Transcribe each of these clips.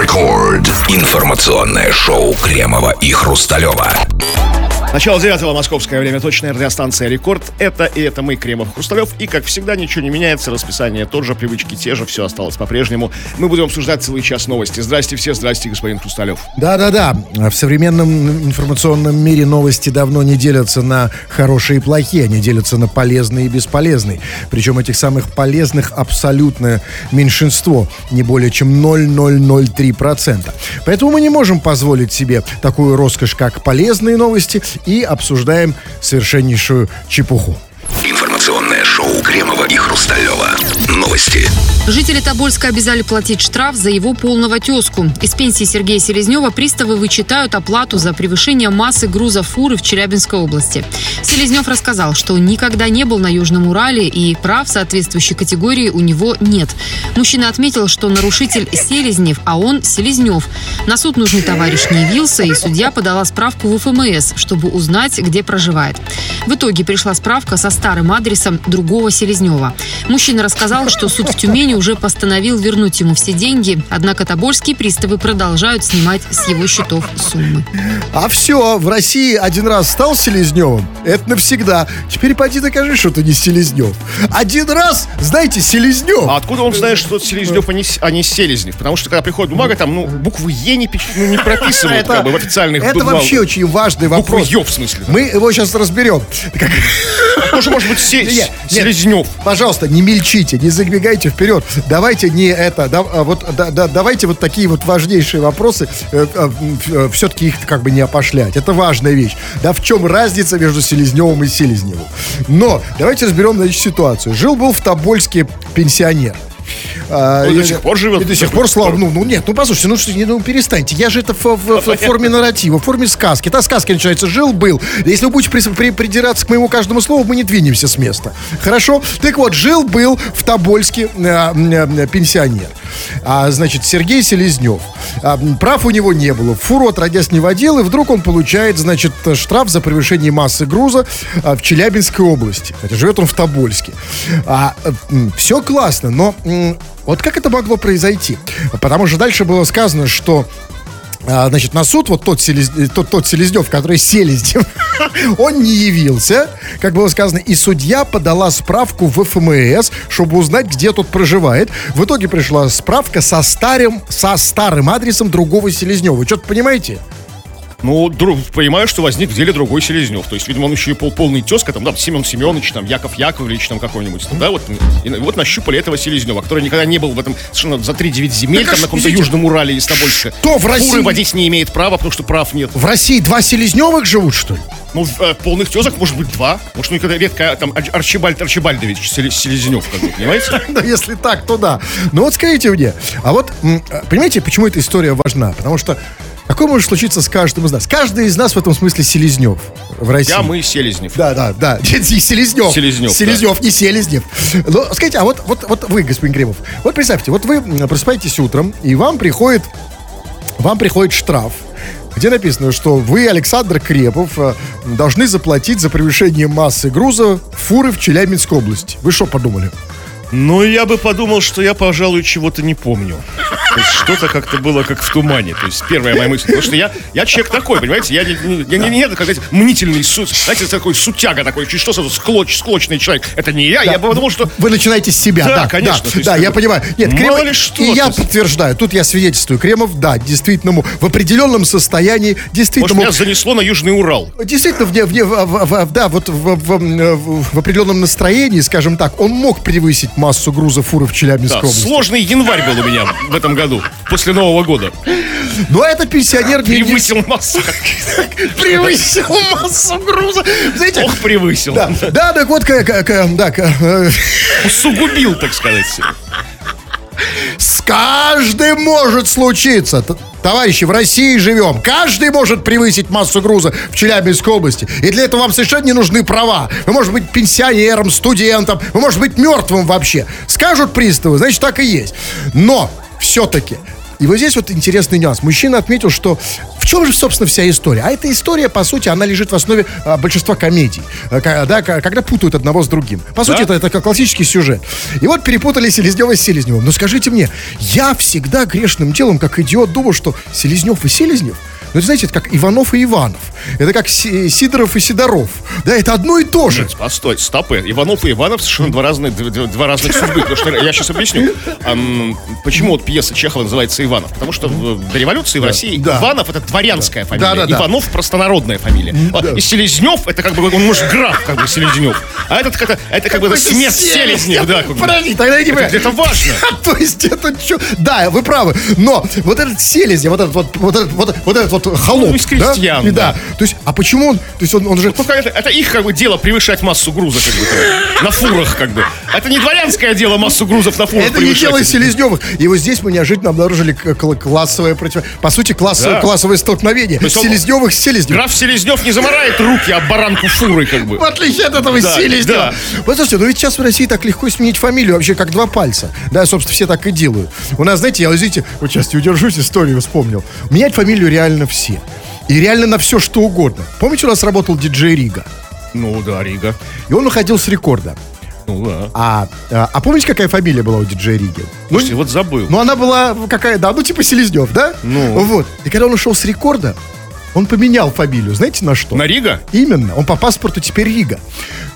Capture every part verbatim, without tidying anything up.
Рекорд. Информационное шоу Кремова и Хрусталёва. Начало девятого, московское время, точная радиостанция «Рекорд». Это и это мы, Кремов, Хрусталёв. И, как всегда, ничего не меняется, расписание тот же, привычки те же, все осталось по-прежнему. Мы будем обсуждать целый час новости. Здрасте все, здрасте, господин Хрусталёв. Да-да-да, в современном информационном мире новости давно не делятся на хорошие и плохие, они делятся на полезные и бесполезные. Причем этих самых полезных абсолютное меньшинство, не более чем ноль целых ноль ноль три процента. Поэтому мы не можем позволить себе такую роскошь, как полезные новости, и обсуждаем совершеннейшую чепуху. Информационное шоу Кремова и Хрусталёва. Новости. Жители Тобольска обязали платить штраф за его полного тезку. Из пенсии Сергея Селезнёва приставы вычитают оплату за превышение массы груза фуры в Челябинской области. Селезнёв рассказал, что никогда не был на Южном Урале и прав соответствующей категории у него нет. Мужчина отметил, что нарушитель Селезнев, а он Селезнёв. На суд нужный товарищ не явился, и судья подала справку в эф эм эс, чтобы узнать, где проживает. В итоге пришла справка со старым адресом другого Селезнёва. Мужчина рассказал, что суд в Тюмени уже постановил вернуть ему все деньги, однако тобольские приставы продолжают снимать с его счетов суммы. А все, в России один раз стал Селезнёвым, это навсегда. Теперь пойди докажи, что ты не Селезнёв. Один раз, знаете, Селезнёв. А откуда он знает, что это Селезнёв, а не Селезнев? Потому что когда приходит бумага, там ну буквы Е не, ну, не прописывают это, как бы, в официальных бумагах. Это вообще очень важный вопрос. Буквы Ё в смысле. Да? Мы его сейчас разберем. Тоже может быть Селезнёв. Пожалуйста, не мельчите, не забегайте вперед. Давайте не это, да, вот, да, да, давайте вот такие вот важнейшие вопросы э, э, э, все-таки их как бы не опошлять. Это важная вещь. Да в чем разница между Селезнёвым и Селезневым? Но давайте разберем, значит, ситуацию. Жил-был в Тобольске пенсионер. А, и до сих пор живет. И до сих пор, слава, ну, ну нет, ну послушайте, ну, что, ну перестаньте. Я же это в, в, в форме нарратива, в форме сказки. Та сказка начинается, жил-был. Если вы будете при, при, придираться к моему каждому слову, мы не двинемся с места. Хорошо? Так вот, жил-был в Тобольске э, э, пенсионер. А, значит, Сергей Селезнёв. А, прав у него не было. Фуру отродясь не водил, и вдруг он получает, значит, штраф за превышение массы груза а, в Челябинской области. Хотя живет он в Тобольске. А, э, все классно, но... Вот как это могло произойти? Потому что дальше было сказано, что значит, на суд вот тот Селезнёв, тот, тот Селезнёв, который Селезнёв, он не явился, как было сказано, и судья подала справку в эф эм эс, чтобы узнать, где тот проживает. В итоге пришла справка со старым, со старым адресом другого Селезнёва. Вы что-то понимаете? Ну, друг, понимаю, что возник в деле другой Селезнёв. То есть, видимо, он еще и пол, полный тезка, там, да, Семен Семенович, там, Яков Яковлевич, там, какой-нибудь, там, да, вот, и, вот нащупали этого Селезнёва, который никогда не был в этом совершенно за тридцать девять земель, так, там, на каком-то видите? Южном Урале и с Тобольска. Что в России? Фуры водить не имеет права, потому что прав нет. В России два Селезнёвых живут, что ли? Ну, э, полных тезок, может быть, два. Может, ну, когда редко, там, Арчибальд Арчибальдович Селезнёв, как бы, понимаете? Да, если так, то да. Ну, вот скажите мне, а вот, понимаете, почему эта история важна? Потому что такое может случиться с каждым из нас. Каждый из нас в этом смысле Селезнёв в России. Я, мы, Селезнев. Да, да, да. Селезнёв. Селезнёв, Селезнёв да. Не Селезнев. Но, скажите, а вот, вот, вот вы, господин Кремов, вот представьте, вот вы просыпаетесь утром, и вам приходит, вам приходит штраф, где написано, что вы, Александр Крепов, должны заплатить за превышение массы груза фуры в Челябинской области. Вы что подумали? Ну, я бы подумал, что я, пожалуй, чего-то не помню. То есть что-то как-то было как в тумане. То есть первая моя мысль. Потому что я, я человек такой, понимаете? Я, я, я не, не, не как, знаете, мнительный суд. Знаете, такой сутяга такой. Что сразу склоч, склочный человек. Это не я. Да. Я бы подумал, что... Вы начинаете с себя. Да, да конечно. Да, есть, да я бы... понимаю. Нет, Кремов... Что, и я есть... подтверждаю. Тут я свидетельствую. Кремов, да, действительно, в определенном состоянии, действительно... Может, меня занесло на Южный Урал. Действительно, в, в, в, в, да, вот в, в, в, в определенном настроении, скажем так, он мог превысить массу груза фуры в Челябинской да, области. Сложный январь был у меня в этом году, после Нового года. Но это пенсионер... Превысил не... массу. Превысил массу груза. Знаете, ох, превысил. Да, да, так вот... Усугубил, так сказать. С каждым может случиться. Товарищи, в России живем. Каждый может превысить массу груза в Челябинской области. И для этого вам совершенно не нужны права. Вы можете быть пенсионером, студентом. Вы можете быть мертвым вообще. Скажут приставы, значит, так и есть. Но все-таки... И вот здесь вот интересный нюанс. Мужчина отметил, что в чем же, собственно, вся история? А эта история, по сути, она лежит в основе а, большинства комедий, а, да, когда путают одного с другим. По сути, да? это, это классический сюжет. И вот перепутали Селезнева с Селезневым. Но скажите мне, я всегда грешным делом, как идиот, думал, что Селезнев и Селезнев, ну, это, знаете, это как Иванов и Иванов. Это как Сидоров и Сидоров. Да, это одно и то же. Нет, постой, стопы. Иванов и Иванов совершенно два разных, два разных судьбы. Потому что я сейчас объясню, почему вот пьеса Чехова называется Иванов. Потому что до революции в России Иванов — это дворянская фамилия. Иванов — простонародная фамилия. И Селезнев — это как бы, он может граф, как бы Селезнев. А этот как-то, это как бы смерть Селезнев. Подожди, тогда я не понимаю. Это важно. То есть это что? Да, вы правы. Но вот этот Селезнев, вот этот вот, вот этот вот холоп, ну, из крестьян, да? Да. да. То есть, а почему он, то есть он, он же... Ну, это, это их, как бы, дело превышать массу груза, как бы, на фурах, как бы. Это не дворянское дело массу грузов на фурах это превышать. Это не дело Селезневых. И вот здесь мы неожиданно обнаружили классовое против... По сути, классовое, да. классовое столкновение. То есть Селезневых с Селезневым. Граф Селезнев не замарает руки об баранку фуры, как бы. В отличие от этого, да, Селезнева. Да. Вот, слушайте, ну ведь сейчас в России так легко сменить фамилию, вообще, как два пальца. Да, собственно, все так и делают. У нас, знаете, я, извините, вот сейчас не удержусь, историю вспомнил. Менять фамилию реально все. И реально на все, что угодно. Помните, у нас работал диджей Рига? Ну да, Рига. И он уходил с рекорда. Ну да. А, а, а помните, какая фамилия была у диджея Риги? Слушайте, ну, вот забыл. Ну она была какая, да, ну типа Селезнев, да? Ну. Вот. И когда он ушел с рекорда, он поменял фамилию, знаете, на что? На Рига? Именно. Он по паспорту теперь Рига.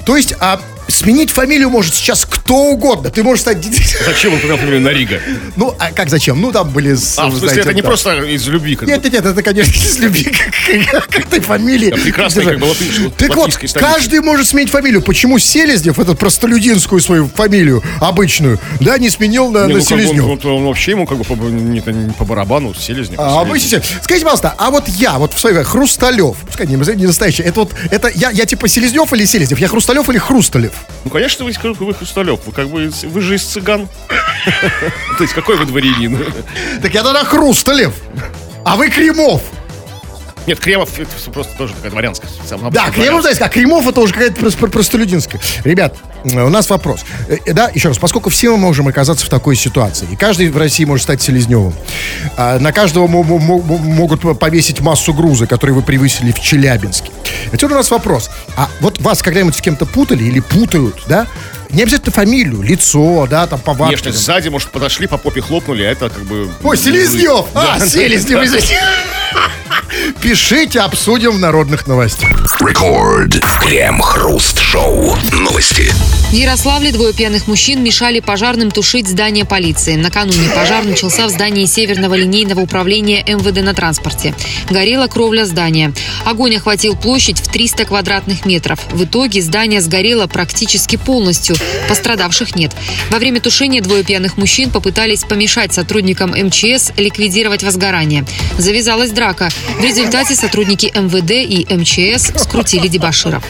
То есть, а... Сменить фамилию может сейчас кто угодно. Ты можешь стать... Зачем он поменял фамилию на Рига? Ну, а как зачем? Ну, там были... А, в смысле, знаете, это не да. просто из любви? Как нет, нет, нет, это, конечно, из любви к, к этой фамилии. Да, прекрасная, как бы, латышская. Так вот, столица. Каждый может сменить фамилию. Почему Селезнев, эту простолюдинскую свою фамилию, обычную, да, не сменил на, не, на ну, Селезнев? Он, он, он вообще ему как бы по, не, не по барабану Селезнев. А, обычно. Скажите, пожалуйста, а вот я, вот в своей... Хрусталёв, пускай не, не настоящий, это вот, это я, я типа Селезнев или Селезнев? Я Хрусталёв или Хрусталев? Ну, конечно, вы, вы Хрусталёв. Вы как бы, вы же из цыган. То есть, какой вы дворянин? Так я тогда Хрусталев. А вы Кремов. Нет, Кремов это просто тоже такая дворянская. Да, Кремов, знаете, а Кремов это уже какая-то простолюдинская. Ребят, у нас вопрос. Да, еще раз, поскольку все мы можем оказаться в такой ситуации, и каждый в России может стать Селезневым. На каждого могут повесить массу груза, которые вы превысили в Челябинске. А теперь у нас вопрос. А вот вас когда-нибудь с кем-то путали или путают, да? Не обязательно фамилию, лицо, да, там, по бабкам. Конечно, сзади, может, подошли, по попе хлопнули, а это как бы... Ой, Селезнев! Да. А, Селезнев здесь. Пишите, обсудим в народных новостях. Рекорд. Крем-хруст шоу. Новости. В Ярославле двое пьяных мужчин мешали пожарным тушить здание полиции. Накануне пожар начался в здании Северного линейного управления МВД на транспорте. Горела кровля здания. Огонь охватил площадь в триста квадратных метров. В итоге здание сгорело практически полностью. Пострадавших нет. Во время тушения двое пьяных мужчин попытались помешать сотрудникам эм че эс ликвидировать возгорание. Завязалась драка. В результате сотрудники эм вэ дэ и эм че эс скрутили дебоширов.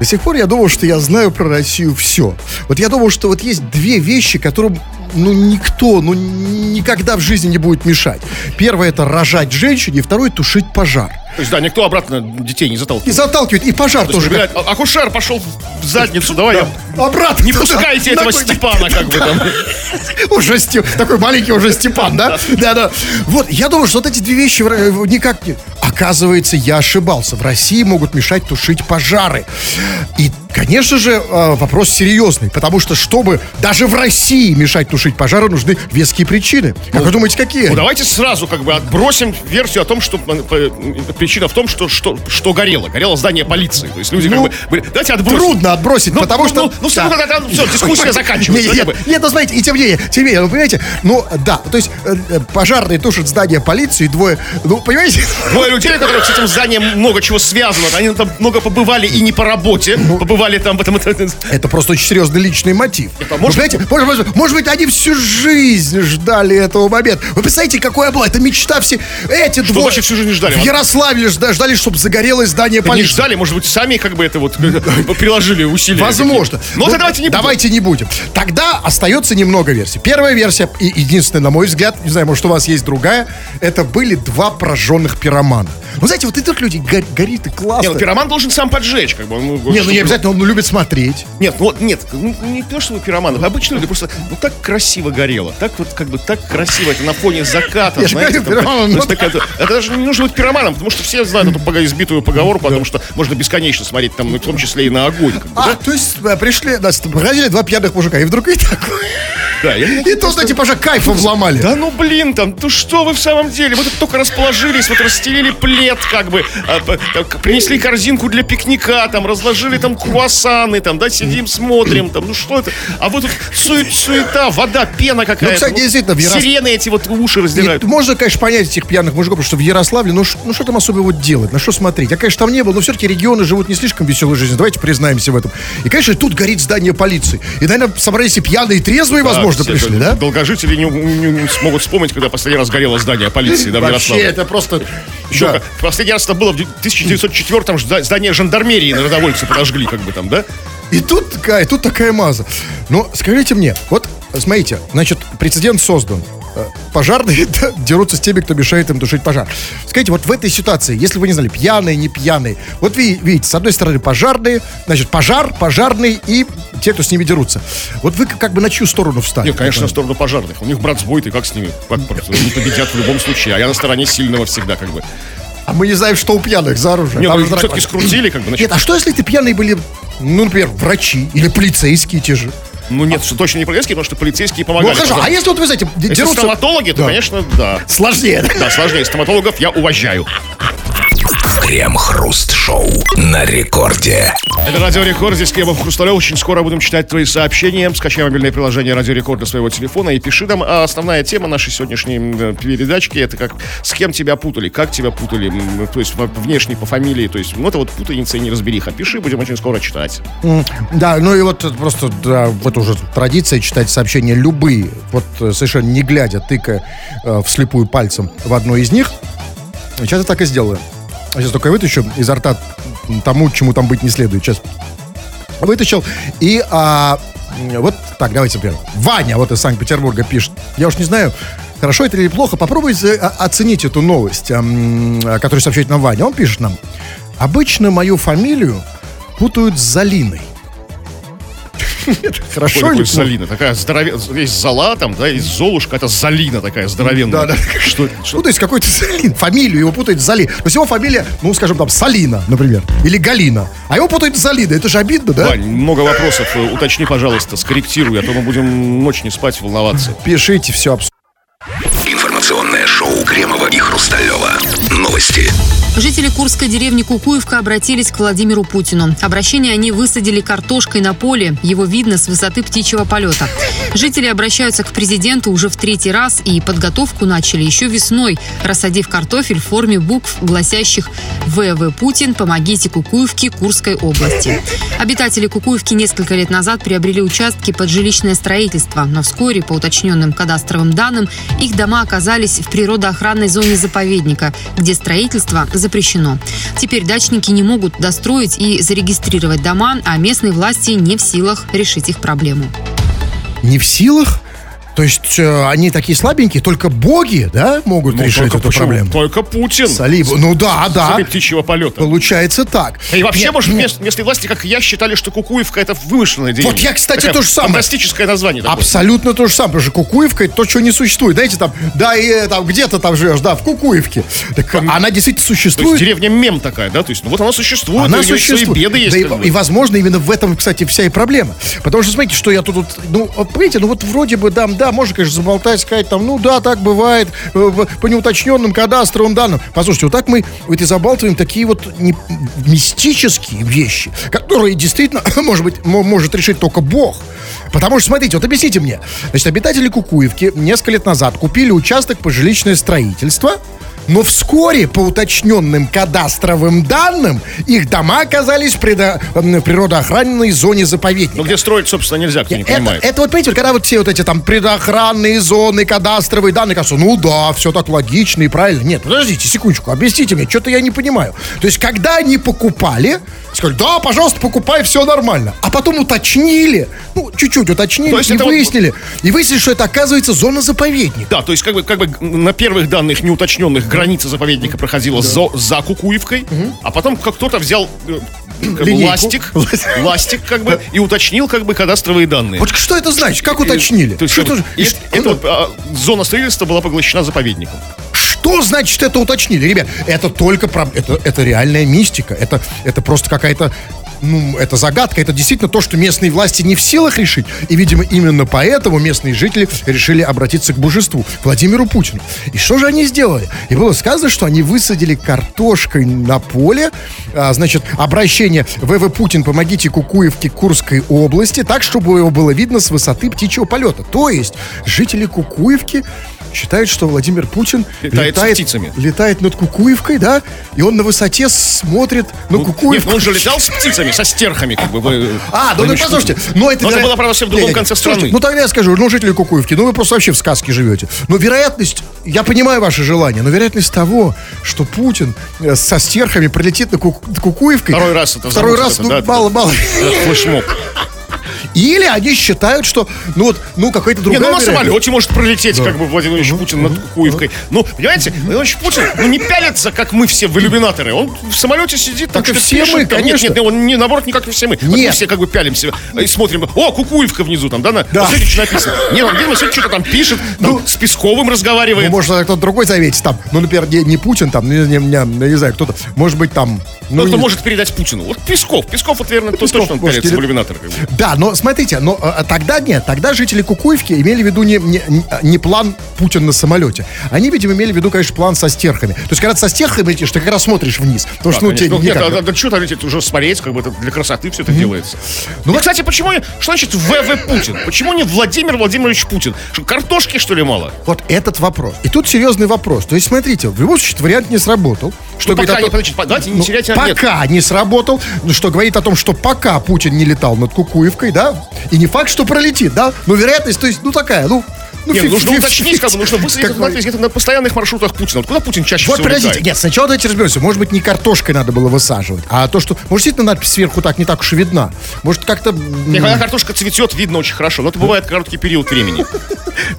До сих пор я думал, что я знаю про Россию все. Вот я думал, что вот есть две вещи, которым, ну, никто, ну, никогда в жизни не будет мешать. Первое — это рожать женщин, и второе — тушить пожар. То есть, да, никто обратно детей не заталкивает. Не заталкивает, и пожар то тоже. Есть, как... Акушер пошел в задницу, давай да. я... Обратно. Не пускайте этого такой... Степана, как бы там. Уже Степ... Такой маленький уже Степан, да? Да, да. Вот, я думаю, что вот эти две вещи никак не... Оказывается, я ошибался. В России могут мешать тушить пожары. И, конечно же, вопрос серьезный. Потому что, чтобы даже в России мешать тушить пожары, нужны веские причины. Как ну, вы думаете, какие? Ну, давайте сразу как бы отбросим версию о том, что... Причина в том, что, что, что горело. Горело здание полиции. То есть люди ну, как бы говорят, давайте отбросим. Трудно отбросить, ну, потому ну, что... Ну, ну да. все, да. все, дискуссия заканчивается. Нет, нет, нет, ну смотрите, и тем не менее, тем не менее, вы понимаете, ну да, то есть пожарные тушат здание полиции, двое, ну понимаете? Двое людей, которых с этим зданием много чего связано. Они там много побывали и не по работе, ну, побывали там в этом... Это просто очень серьезный личный мотив. Это, может, вы, быть, может, может, может быть, они всю жизнь ждали этого момента. Вы представляете, какое было? Это мечта все... Эти что двое значит, всю жизнь ждали? В Ярославле ждали, чтобы загорелось здание да полиции. Не ждали, может быть, сами как бы это вот приложили усилия. Возможно. Но ну, давайте не будем. Давайте не будем. Тогда остается немного версий. Первая версия, и единственная, на мой взгляд, не знаю, может, у вас есть другая, это были два прожженных пиромана. Ну, знаете, вот и тут люди горит и классно. Не, ну, пироман должен сам поджечь, как бы. Он, не, ну не обязательно, он любит смотреть. Нет, вот ну, нет, ну, не то, что пироманов, обычно люди просто, ну так красиво горело, так вот как бы так красиво, это на фоне заката. Я знаете, же говорю, там, пироман, ну... такая, это даже не нужно быть пироманом, потому что все знают эту избитую поговору, потому да. что можно бесконечно смотреть, там, в том числе и на огонь. Как бы, а, да? То есть пришли, значит, проходили два пьяных мужика, и вдруг и такой... Да, я, и то, знаете, пожалуй, кайфа взломали. Да ну блин, там, ну что вы в самом деле? Мы тут только расположились, вот расстелили плед, как бы, а, а, принесли корзинку для пикника, там, разложили там круассаны, там, да, сидим, смотрим, там, ну что это? А вот тут сует, суета, вода, пена какая-то. Ну, кстати, действительно, в Ярославле... Сирены эти вот уши раздирают. Нет, можно, конечно, понять этих пьяных мужиков, потому что в Ярославле, ну, ш, ну что там особо вот делать, на что смотреть? Я, конечно, там не был, но все-таки регионы живут не слишком веселой жизнью, давайте признаемся в этом. И, конечно, тут горит здание полиции. И, наверное, собрались и пьяные, и трезвые, да. возможно. Все, пришли, да? Долгожители не, не, не смогут вспомнить, когда последний раз горело здание полиции. Да, вообще, это просто... Еще да. Последний раз это было в тысяча девятьсот четвёртом, здание жандармерии народовольцы подожгли, как бы там, да? И тут, и тут такая маза. Но скажите мне, вот, смотрите, значит, прецедент создан. Пожарные да, дерутся с теми, кто мешает им тушить пожар. Скажите, вот в этой ситуации, если вы не знали, пьяные, не пьяные, вот вы видите, с одной стороны пожарные, значит, пожар, пожарный и те, кто с ними дерутся. Вот вы как бы на чью сторону встали? Нет, конечно, на сторону пожарных. У них брат сбой, ты как с ними? Как, не победят в любом случае. А я на стороне сильного всегда как бы. А мы не знаем, что у пьяных за оружие. Нет, ну, все-таки скрутили как бы. Значит... Нет, а что если ты пьяные были, ну, например, врачи или полицейские те же? Ну нет, а, что точно не полицейские, потому что полицейские помогали. Ну хорошо, а если вот вы знаете, дерутся... Если стоматологи, то, да. конечно, да. Сложнее. Да, сложнее. Стоматологов я уважаю. Крем-хруст-шоу на рекорде. Это Радио Рекорд, здесь Кремов, Хрусталёв. Очень скоро будем читать твои сообщения. Скачай мобильное приложение Радио Рекорд для своего телефона и пиши там. А основная тема нашей сегодняшней передачки — это как с кем тебя путали, как тебя путали, то есть внешне по фамилии, то есть ну это вот путаница и неразбериха. Пиши, будем очень скоро читать. Mm, да, ну и вот просто да, вот уже традиция читать сообщения любые, вот совершенно не глядя, тыкая э, вслепую пальцем в одно из них. Сейчас я так и сделаю. А сейчас только вытащу изо рта тому, чему там быть не следует. Сейчас вытащил. И а, вот так, давайте, например. Ваня вот из Санкт-Петербурга пишет. Я уж не знаю, хорошо это или плохо. Попробуйте оценить эту новость, которую сообщает нам Ваня. Он пишет нам. Обычно мою фамилию путают с Залиной. Хорошо или Залина? Такая здоровенная. Есть Зола там, да, есть Золушка. Это Залина такая здоровенная. Да, да. Что, что? Ну, то есть какой-то Залин. Фамилию его путают с Зали. То есть его фамилия, ну, скажем там, Салина, например. Или Галина. А его путают с Залиной. Это же обидно, да? Вань, много вопросов. Уточни, пожалуйста, скорректируй. А то мы будем ночь не спать, волноваться. Пишите, все обсудим. Информационное шоу Кремова и Хрусталёва. Новости. Жители курской деревни Кукуевка обратились к Владимиру Путину. Обращение они высадили картошкой на поле. Его видно с высоты птичьего полета. Жители обращаются к президенту уже в третий раз и подготовку начали еще весной, рассадив картофель в форме букв, гласящих «вэ вэ Путин, помогите Кукуевке Курской области». Обитатели Кукуевки несколько лет назад приобрели участки под жилищное строительство, но вскоре, по уточненным кадастровым данным, их дома оказались в природоохранной зоне заповедника, где строительство запрещено. Теперь дачники не могут достроить и зарегистрировать дома, а местные власти не в силах решить их проблему. Не в силах? То есть э, они такие слабенькие, только боги, да, могут ну, решить эту почему? проблему. Только Путин. Салибу. Ну да, с, да. С птичьего полета. Получается так. И вообще, нет, может, нет. местные власти, как я, считали, что Кукуевка — это вымышленная деревня. Вот я, кстати, такая то же самое. Фантастическое название. Такое. Абсолютно то же самое, потому что Кукуевка — это то, чего не существует. Знаете, там, да, и там где-то там живешь, да, в Кукуевке. Так там, она действительно существует. То есть деревня мем такая, да, то есть, ну вот она существует. Она и существует. У нее свои беды есть. Да, и, и, возможно, именно в этом, кстати, вся и проблема. Потому что, смотрите, что я тут, вот, ну, понимаете, ну вот вроде бы, да, да, Да, можно, конечно, заболтать, сказать там, ну да, так бывает, по неуточненным кадастровым данным. Послушайте, вот так мы вот и забалтываем такие вот не, мистические вещи, которые действительно, может быть, может решить только Бог. Потому что, смотрите, вот объясните мне. Значит, обитатели Кукуевки несколько лет назад купили участок под жилищное строительство, но вскоре, по уточненным кадастровым данным, их дома оказались в природоохранной зоне заповедника. Ну, где строить, собственно, нельзя, кто не это, понимает. Это вот, понимаете, когда вот все вот эти там природоохранные зоны, кадастровые данные, кажется, ну да, все так логично и правильно. Нет, подождите секундочку, объясните мне, что-то я не понимаю. То есть, когда они покупали, сказали, да, пожалуйста, покупай, все нормально. А потом уточнили, ну, чуть-чуть уточнили и выяснили. Вот... И выяснили, что это, оказывается, зона заповедника. Да, то есть, как бы, как бы на первых данных неуточненных граница заповедника проходила да. за, за Кукуевкой, угу. а потом как кто-то взял как бы, ластик, ластик, как бы, и уточнил, как бы, кадастровые данные. Вот что это значит? Как уточнили? Зона строительства была поглощена заповедником. Что значит это уточнили, ребят? Это только про... это, это реальная мистика. Это, это просто какая-то... Ну, это загадка. Это действительно то, что местные власти не в силах решить. И, видимо, именно поэтому местные жители решили обратиться к божеству, Владимиру Путину. И что же они сделали? И было сказано, что они высадили картошкой на поле. А, значит, обращение В В Путин, помогите Кукуевке Курской области, так, чтобы его было видно с высоты птичьего полета. То есть жители Кукуевки считает, что Владимир Путин летает, летает над Кукуевкой, да? И он на высоте смотрит на ну, Кукуевку. Нет, он же летал с птицами, со стерхами, как бы. Вы, а, ну, ну послушайте, но это... Но веро... это было, правда, в другом нет, конце страны. Ну, тогда я скажу, ну, жители Кукуевки, ну, вы просто вообще в сказке живете. Но вероятность, я понимаю ваше желание, но вероятность того, что Путин со стерхами прилетит на Ку... Кукуевкой... Второй раз это Второй раз, это, ну, мало-мало. Да, или они считают, что, ну, вот, ну, какая-то другая... Не, ну, на самолете может пролететь, да, как бы, Владимир Ильич uh-huh. Путин над Кукуевкой. Uh-huh. Ну, понимаете, Владимир Ильич Путин, ну, не пялится, как мы все в иллюминаторы. Он в самолете сидит, так, так что все пишет, мы, там, конечно. Нет, нет, он не, наоборот, не как и все мы. Нет. Вот мы все, как бы, пялимся и смотрим. О, Кукуевка внизу там, да, на да. Посмотрите, что написано. Нет, он видимо, что-то там пишет, там, ну, с Песковым разговаривает. Ну, может, кто-то другой заметит, там, ну, например, не, не Путин, там, не, не, не, не знаю, кто-то, может быть, там... Ну, кто-то не... может передать Путину. Вот Песков, Песков, вот, верно, Песков, точно он может, пялится или... в иллюминаторы. Да, но смотрите, но тогда нет, тогда жители Кукуевки имели в виду не, не, не план Путин на самолете. Они, видимо, имели в виду, конечно, план со стерхами. То есть, когда ты со стерхами летишь, ты как раз смотришь вниз. Потому да, что, ну, тебе ну, никак... нет, а, да, что там летит, уже смотреть, как бы это для красоты все это mm-hmm. делается. Ну, и, вот... кстати, почему, что значит В В Путин? Почему не Владимир Владимирович Путин? Что, картошки, что ли, мало? Вот этот вопрос. И тут серьезный вопрос. То есть, смотрите, в любом случае, вариант не сработал. Что ну, пока, о... не, значит, давайте не ну, терять ответ. Пока не сработал, что говорит о том, что пока Путин не летал над Кукуевкой, да, и не факт, что пролетит, да, но вероятность, то есть, ну, такая, ну... Ну, нет, фиг, нужно фиг, уточнить, как бы, нужно высадить этот надпись где-то на постоянных маршрутах Путина. Вот куда Путин чаще вот всего летает? Вот, подождите, нет, сначала давайте разберемся. Может быть, не картошкой надо было высаживать, а то, что... Может, действительно, надпись сверху так не так уж и видна. Может, как-то... Нет, когда картошка цветет, видно очень хорошо. Но это бывает короткий период времени.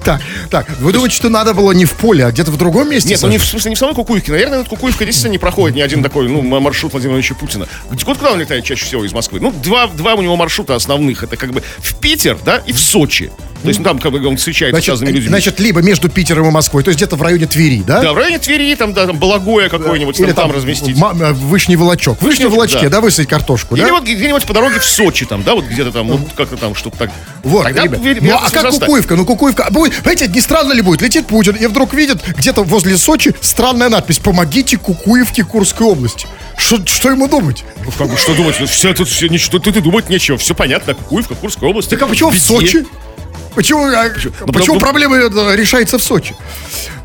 Так, так, вы думаете, что надо было не в поле, а где-то в другом месте? Нет, ну, в смысле, не в самой Кукуевке. Наверное, над Кукуевкой действительно не проходит ни один такой, ну, маршрут Владимира Ильича Путина. Вот куда он летает чаще всего из Москвы? Ну, два, два у него маршрута основных. Это, как бы, в Питер, да, и в Сочи. То есть, ну, там, как бы, он встречается с разными людьми. Значит, либо между Питером и Москвой, то есть где-то в районе Твери, да? Да, в районе Твери, там, да, там Бологое какое-нибудь, там, там разместить. М- Вышний Волочёк. В Вышнем Волочке, да, да высадить картошку, или да? Или вот где-нибудь по дороге в Сочи, там, да, вот где-то там, uh-huh. вот как-то там, чтобы так... Вот, тогда, ребят, вер- ну, а как Кукуевка? Ну, Кукуевка... Понимаете, не странно ли будет? Летит Путин и вдруг видит где-то возле Сочи странная надпись «Помогите Кукуевке Курской области». Что, что ему думать? Ну, как бы, что думать? Ну, все, тут все, ничего, тут и думать нечего. Все понятно, Кукуевка, Курская область. Так а почему в Сочи? Почему, а, ну, почему ну, проблема ну, решается в Сочи?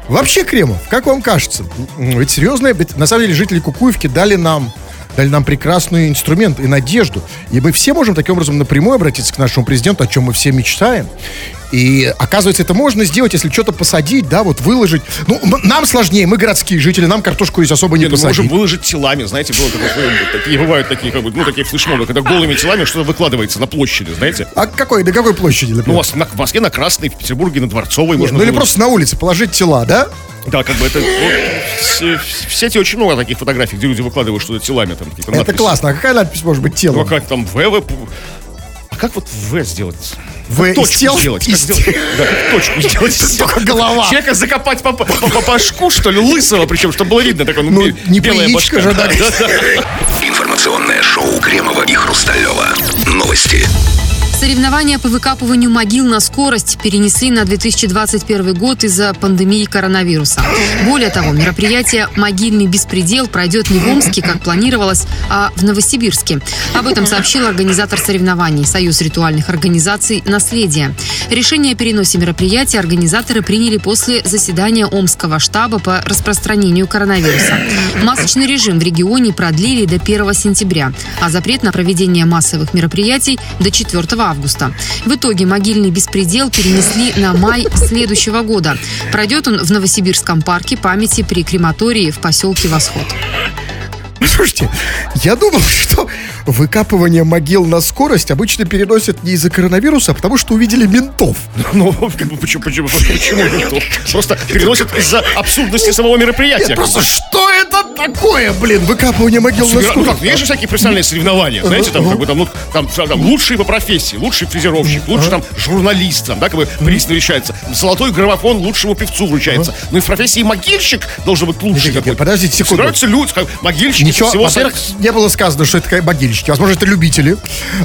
Вообще, Кремов, как вам кажется? Ведь серьезно, ведь на самом деле жители Кукуевки дали нам, дали нам прекрасный инструмент и надежду. И мы все можем таким образом напрямую обратиться к нашему президенту, о чем мы все мечтаем. И, оказывается, это можно сделать, если что-то посадить, да, вот выложить. Ну, нам сложнее, мы городские жители, нам картошку здесь особо не посадить. Мы можем выложить телами, знаете, было такое, бывают такие, как бы, ну, такие флешмобы, когда голыми телами что-то выкладывается на площади, знаете. А какой, на какой площади, например? Ну, у вас в Москве на Красной, в Петербурге на Дворцовой можно. Ну, или просто на улице положить тела, да? Да, как бы это... В сети очень много таких фотографий, где люди выкладывают что-то телами, там, какие-то надписи. Это классно, а какая надпись может быть телом? Ну, как там, В В... А как вот В сделать? В точку стел, сделать. Как сделать? Да, как точку сделать. Только голова. Человека закопать по, по, по башку, что ли, лысого, причем, чтобы было видно, такое, ну, ну, не белая башка. Же, да, да, да. Информационное шоу Кремова и Хрусталёва. Новости. Соревнования по выкапыванию могил на скорость перенесли на две тысячи двадцать первый год из-за пандемии коронавируса. Более того, мероприятие «Могильный беспредел» пройдет не в Омске, как планировалось, а в Новосибирске. Об этом сообщил организатор соревнований «Союз ритуальных организаций Наследие». Решение о переносе мероприятия организаторы приняли после заседания Омского штаба по распространению коронавируса. Масочный режим в регионе продлили до первого сентября, а запрет на проведение массовых мероприятий до четвёртого августа. В итоге могильный беспредел перенесли на май следующего года. Пройдет он в Новосибирском парке памяти при крематории в поселке Восход. Слушайте, я думал, что выкапывание могил на скорость обычно переносят не из-за коронавируса, а потому что увидели ментов. Ну, почему, почему, почему ментов? Просто переносят из-за абсурдности самого мероприятия. Просто что это? такое, блин, выкапывание могил на скорую? Ну как, есть же всякие профессиональные соревнования, знаете, там, как бы, там, ну, там, там, лучшие по профессии, лучший фрезеровщик, лучший, там, журналист, там, да, как бы, приз навещается, золотой граммофон лучшему певцу вручается. Ну и в профессии могильщик должен быть лучший какой-то. Подождите секунду. Собираются люди, как могильщики. Ничего, во-первых, не было сказано, что это могильщики. Возможно, это любители.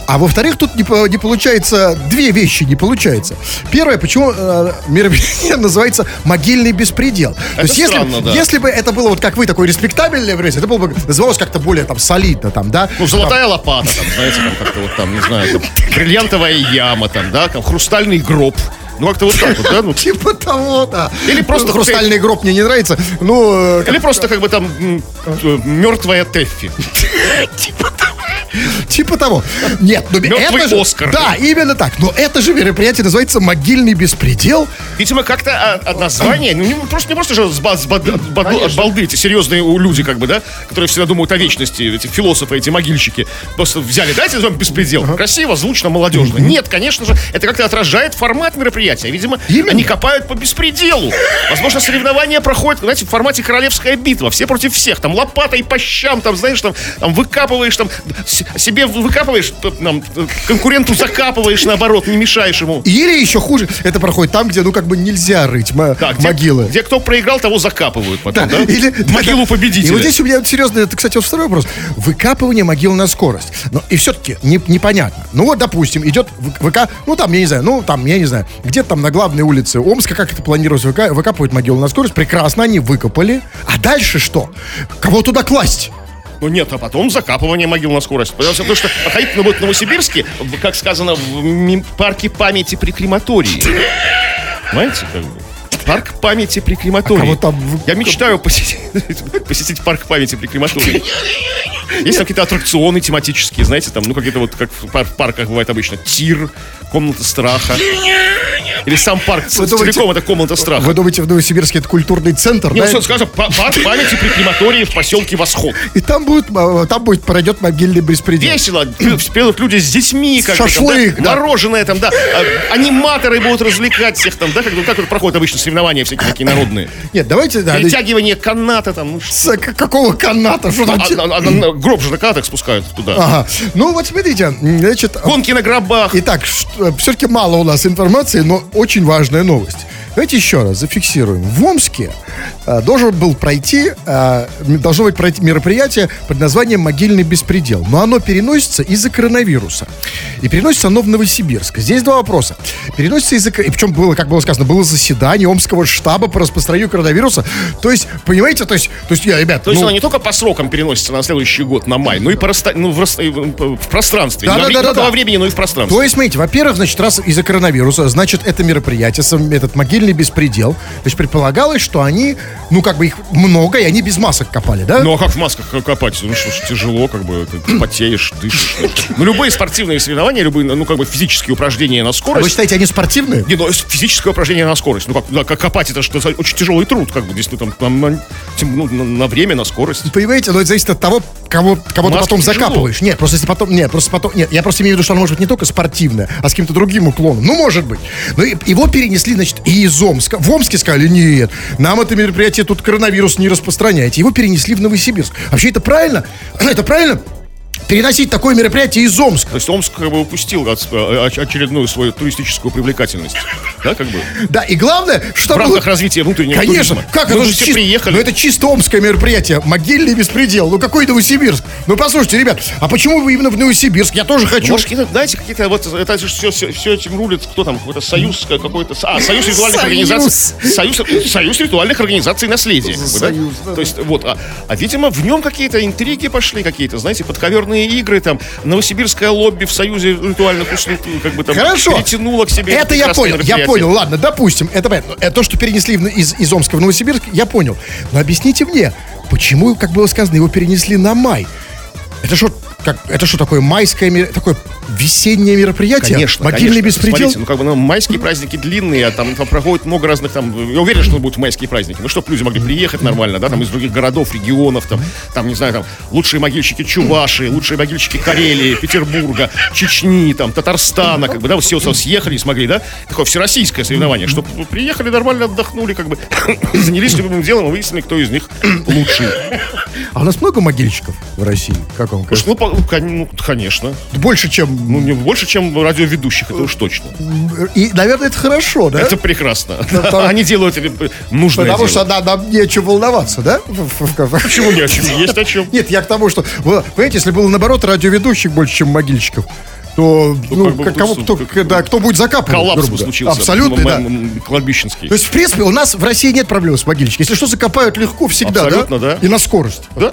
А во-вторых, тут не, не получается, две вещи не получается. Первое, почему э, мероприятие называется «Могильный беспредел». Это то есть, странно, если, да. Если бы это было, вот как вы, такое респектабельное время, это было бы, называлось как-то более там солидно, там, да? Ну, золотая там лопата, там, знаете, там как-то вот там, не знаю, там, бриллиантовая яма, там, да, там, хрустальный гроб. Ну, как-то вот так вот, да? Ну. Типа того, да. Или просто... Хрустальный гроб мне не нравится, ну... Или просто как бы там мертвая Тэффи. Типа того. Типа того. Нет, ну это же... Оскар. Да, именно так. Но это же мероприятие называется «Могильный беспредел». Видимо, как-то от названия... Ну, не просто, не просто же с ба- с ба- от балды эти серьезные люди, как бы, да, которые всегда думают о вечности, эти философы, эти могильщики. Просто взяли, дайте назовем «Беспредел». Ага. Красиво, звучно, молодежно. Mm-hmm. Нет, конечно же, это как-то отражает формат мероприятия. Видимо, именно. Они копают по беспределу. Возможно, соревнования проходят, знаете, в формате «Королевская битва». Все против всех. Там лопатой по щам, там, знаешь, там, там выкапываешь, там... Себе выкапываешь, нам, конкуренту закапываешь, наоборот, не мешаешь ему. Или еще хуже, это проходит там, где, ну, как бы нельзя рыть м- да, где, могилы. Где кто проиграл, того закапывают потом, да? да? Или, могилу да, победителя. И вот здесь у меня, серьезно, это, кстати, вот второй вопрос. Выкапывание могил на скорость. Но, и все-таки не, непонятно. Ну, вот, допустим, идет ВК, ну, там, я не знаю, ну, там, я не знаю, где-то там на главной улице Омска, как это планировалось, ВК, выкапывают могилу на скорость. Прекрасно, они выкопали. А дальше что? Кого туда класть? Ну нет, а потом закапывание могил на скорость. Потому что походить ну, вот, в Новосибирске, как сказано, в парке памяти при крематории. Понимаете, как бы? Парк памяти при крематории. А там... Я мечтаю посетить, посетить парк памяти при крематории. Есть там какие-то аттракционы тематические, знаете, там, ну, какие-то вот, как в парках бывает обычно, тир, комната страха. Или сам парк целиком, это комната страха. Вы думаете, в Новосибирске это культурный центр, нет, да? Нет, скажем, парк памяти при крематории в поселке Восход. И там будет, там будет, пройдет могильный беспредел. Весело, приедут люди с детьми. Как шашлык, там, да? Да. Мороженое там, да. Аниматоры будут развлекать всех там, да, как, ну, как это проходит обычно соревнования. Всякие такие народные. Нет, давайте, да. Перетягивание да, каната там. Ну, с, какого каната? Что там? А, а, а, гроб же на канатах спускают туда. Ага. Ну вот смотрите, значит... Гонки на гробах. Итак, что, все-таки мало у нас информации, но очень важная новость. Давайте еще раз зафиксируем. В Омске а, должен был пройти, а, должно быть пройти мероприятие под названием «Могильный беспредел». Но оно переносится из-за коронавируса. И переносится оно в Новосибирск. Здесь два вопроса. Переносится из-за... И причем было, как было сказано, было заседание омского штаба по распространению коронавируса. То есть, понимаете, то есть, то есть, я, ребят... То ну... есть она не только по срокам переносится на следующий год, на май, но и по раста... ну, в, рас... в пространстве. Да, не да, во... Да, не да, только да. во времени, но и в пространстве. То есть, смотрите, во-первых, значит, раз из-за коронавируса, значит, это мероприятие, этот могильный беспредел. То есть предполагалось, что они, ну, как бы их много, и они без масок копали, да? Ну, а как в масках копать? Ну, что ж, тяжело, как бы, ты потеешь, дышишь. Ну, любые спортивные соревнования, любые, ну, как бы, физические упражнения на скорость. А вы считаете, они спортивные? Не, ну, физическое упражнение на скорость. Ну, как, да, как копать, это что очень тяжелый труд, как бы, здесь, ну, там, на, ну, на время, на скорость. Понимаете, но это зависит от того, кого, кого ты потом тяжело. Закапываешь. Нет, просто если потом, нет, просто потом, нет, я просто имею в виду, что оно может быть не только спортивное, а с каким-то другим уклоном. Ну, может быть. Но его перенесли, значит, и из Омска. В Омске сказали, нет, нам это мероприятие, тут коронавирус не распространяйте. Его перенесли в Новосибирск. Вообще это правильно? Это правильно? Переносить такое мероприятие из Омска. То есть Омск как бы упустил от, очередную свою туристическую привлекательность. Да, как бы? Да, и главное, что... В рамках было... развития внутреннего конечно, туризма. Конечно, как мы это же чис... приехали. Но это чисто омское мероприятие. Могильный беспредел. Ну какой Новосибирск? Ну послушайте, ребят, а почему вы именно в Новосибирск? Я тоже хочу. Может, какие-то, знаете, какие-то вот... Это же все, все, все этим рулит. Кто там? Какой-то союз какой-то... А, союз ритуальных союз. организаций. Союз. Союз ритуальных организаций Наследие. Как бы, да? Союз, да. То есть, вот. А, а, видимо, в нем какие-то интриги пошли какие-то, знаете, подковерные игры, там, новосибирское лобби в Союзе ритуальных услуг, как бы там хорошо. Перетянуло к себе. Это я понял, я понял, ладно, допустим, это понятно. Это то, что перенесли из, из Омска в Новосибирск, я понял. Но объясните мне, почему, как было сказано, его перенесли на май? Это что, как, это что такое, майское, такое весеннее мероприятие? Конечно, Могильный конечно. беспредел? Смотрите, ну как бы ну, майские праздники длинные, а там, там проходит много разных там... Я уверен, что будут майские праздники. Ну, чтобы люди могли приехать нормально, да, там из других городов, регионов, там, там не знаю, там лучшие могильщики Чувашии, лучшие могильщики Карелии, Петербурга, Чечни, там, Татарстана, как бы, да, все съехали, смогли, да, такое всероссийское соревнование, чтобы приехали нормально, отдохнули, как бы, занялись любимым делом и выяснили, кто из них лучший. А у нас много могильщиков в России? Как вам кажется? Ну, по, ну конечно. Больше, чем... Ну, не больше, чем радиоведущих, это уж точно. И, наверное, это хорошо, да? Это прекрасно. Там... Они делают нужное Потому дело. что да, нам нечего волноваться, да? Почему не о чем? Есть о чем. Нет, я к тому, что... Понимаете, если было, наоборот, радиоведущих больше, чем могильщиков, то ну, ну, как кого, кто, да, кто будет закапывать. Коллапс бы случился. Абсолютно, да. Кладбищенский. То есть, в принципе, у нас в России нет проблем с могильщиками. Если что, закопают легко всегда, Абсолютно, да? да? И на скорость. Да?